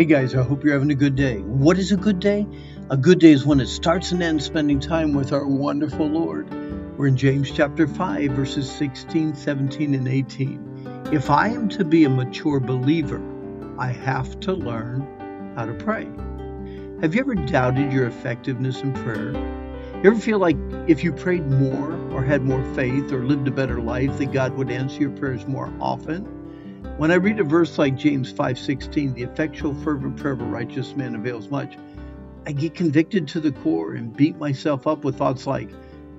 Hey guys, I hope you're having a good day. What is a good day? A good day is when it starts and ends spending time with our wonderful Lord. We're in James chapter 5, verses 16, 17, and 18. If I am to be a mature believer, I have to learn how to pray. Have you ever doubted your effectiveness in prayer? You ever feel like if you prayed more or had more faith or lived a better life, that God would answer your prayers more often? When I read a verse like James 5:16, the effectual fervent prayer of a righteous man avails much, I get convicted to the core and beat myself up with thoughts like,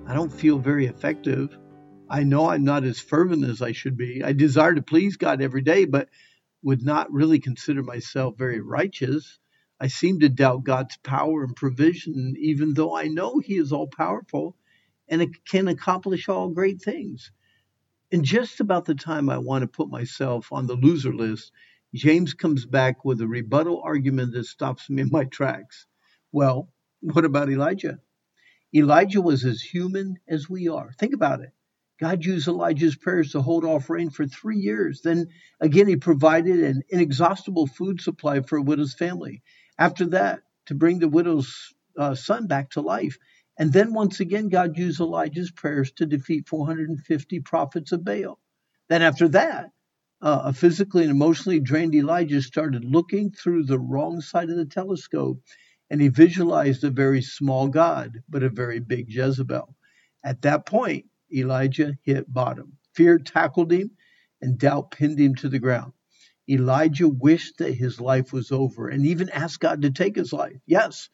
I don't feel very effective. I know I'm not as fervent as I should be. I desire to please God every day, but would not really consider myself very righteous. I seem to doubt God's power and provision, even though I know He is all-powerful and can accomplish all great things. And just about the time I want to put myself on the loser list, James comes back with a rebuttal argument that stops me in my tracks. Well, what about Elijah? Elijah was as human as we are. Think about it. God used Elijah's prayers to hold off rain for 3 years. Then again, He provided an inexhaustible food supply for a widow's family. After that, to bring the widow's son back to life. And then once again, God used Elijah's prayers to defeat 450 prophets of Baal. Then after that, a physically and emotionally drained Elijah started looking through the wrong side of the telescope, and he visualized a very small God, but a very big Jezebel. At that point, Elijah hit bottom. Fear tackled him, and doubt pinned him to the ground. Elijah wished that his life was over, and even asked God to take his life. Yes,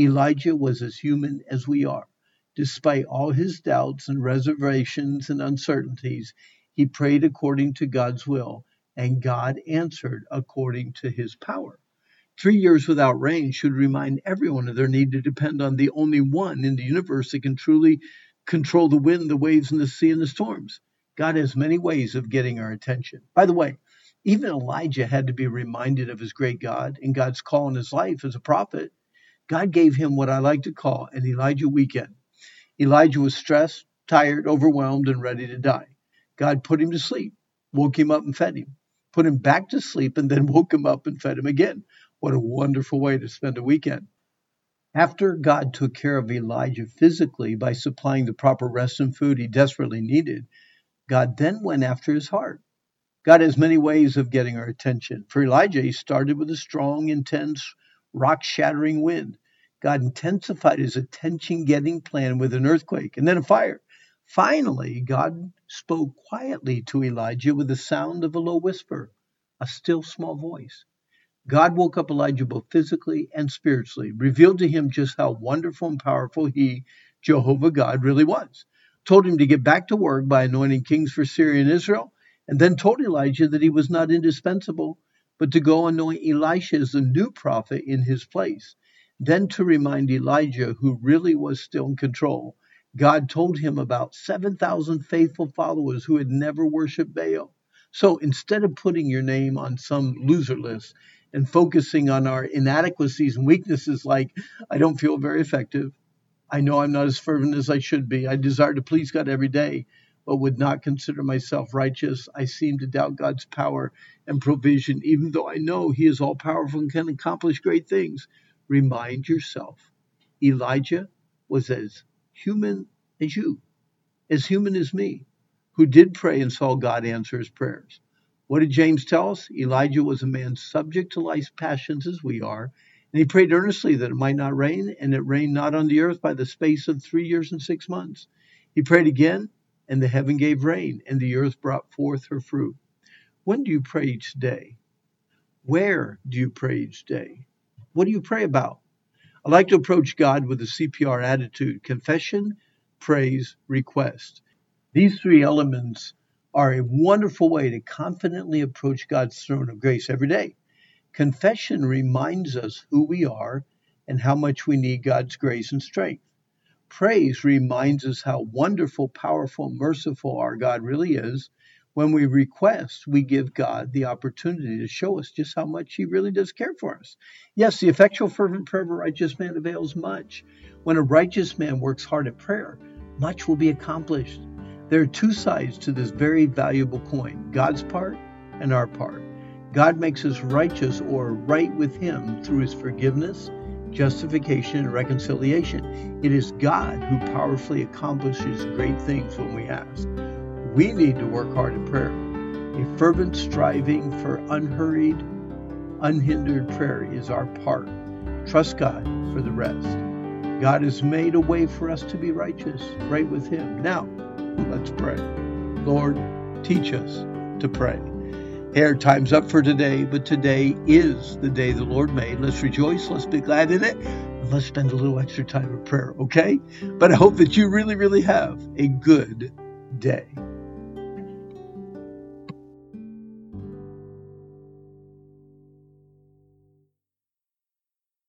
Elijah was as human as we are. Despite all his doubts and reservations and uncertainties, he prayed according to God's will, and God answered according to His power. 3 years without rain should remind everyone of their need to depend on the only one in the universe that can truly control the wind, the waves, and the sea, and the storms. God has many ways of getting our attention. By the way, even Elijah had to be reminded of his great God and God's call on his life as a prophet. God gave him what I like to call an Elijah weekend. Elijah was stressed, tired, overwhelmed, and ready to die. God put him to sleep, woke him up and fed him, put him back to sleep, and then woke him up and fed him again. What a wonderful way to spend a weekend. After God took care of Elijah physically by supplying the proper rest and food he desperately needed, God then went after his heart. God has many ways of getting our attention. For Elijah, He started with a strong, intense, rock-shattering wind. God intensified His attention-getting plan with an earthquake and then a fire. Finally, God spoke quietly to Elijah with the sound of a low whisper, a still small voice. God woke up Elijah both physically and spiritually, revealed to him just how wonderful and powerful He, Jehovah God, really was, told him to get back to work by anointing kings for Syria and Israel, and then told Elijah that he was not indispensable, but to go anoint Elisha as the new prophet in his place. Then to remind Elijah, who really was still in control, God told him about 7,000 faithful followers who had never worshipped Baal. So instead of putting your name on some loser list and focusing on our inadequacies and weaknesses like, I don't feel very effective, I know I'm not as fervent as I should be, I desire to please God every day, but would not consider myself righteous. I seem to doubt God's power and provision, even though I know He is all-powerful and can accomplish great things. Remind yourself, Elijah was as human as you, as human as me, who did pray and saw God answer his prayers. What did James tell us? Elijah was a man subject to life's passions as we are, and he prayed earnestly that it might not rain, and it rained not on the earth by the space of 3 years and 6 months. He prayed again, and the heaven gave rain, and the earth brought forth her fruit. When do you pray each day? Where do you pray each day? What do you pray about? I like to approach God with a CPR attitude: confession, praise, request. These three elements are a wonderful way to confidently approach God's throne of grace every day. Confession reminds us who we are and how much we need God's grace and strength. Praise reminds us how wonderful, powerful, merciful our God really is. When we request, we give God the opportunity to show us just how much He really does care for us. Yes, the effectual fervent prayer of a righteous man avails much. When a righteous man works hard at prayer, much will be accomplished. There are two sides to this very valuable coin: God's part and our part. God makes us righteous or right with Him through His forgiveness, justification, and reconciliation. It is God who powerfully accomplishes great things when we ask. We need to work hard in prayer. A fervent striving for unhurried, unhindered prayer is our part. Trust God for the rest. God has made a way for us to be righteous, right with Him. Now, let's pray. Lord, teach us to pray. Hey, our time's up for today, but today is the day the Lord made. Let's rejoice, let's be glad in it, and let's spend a little extra time in prayer, okay? But I hope that you really, really have a good day.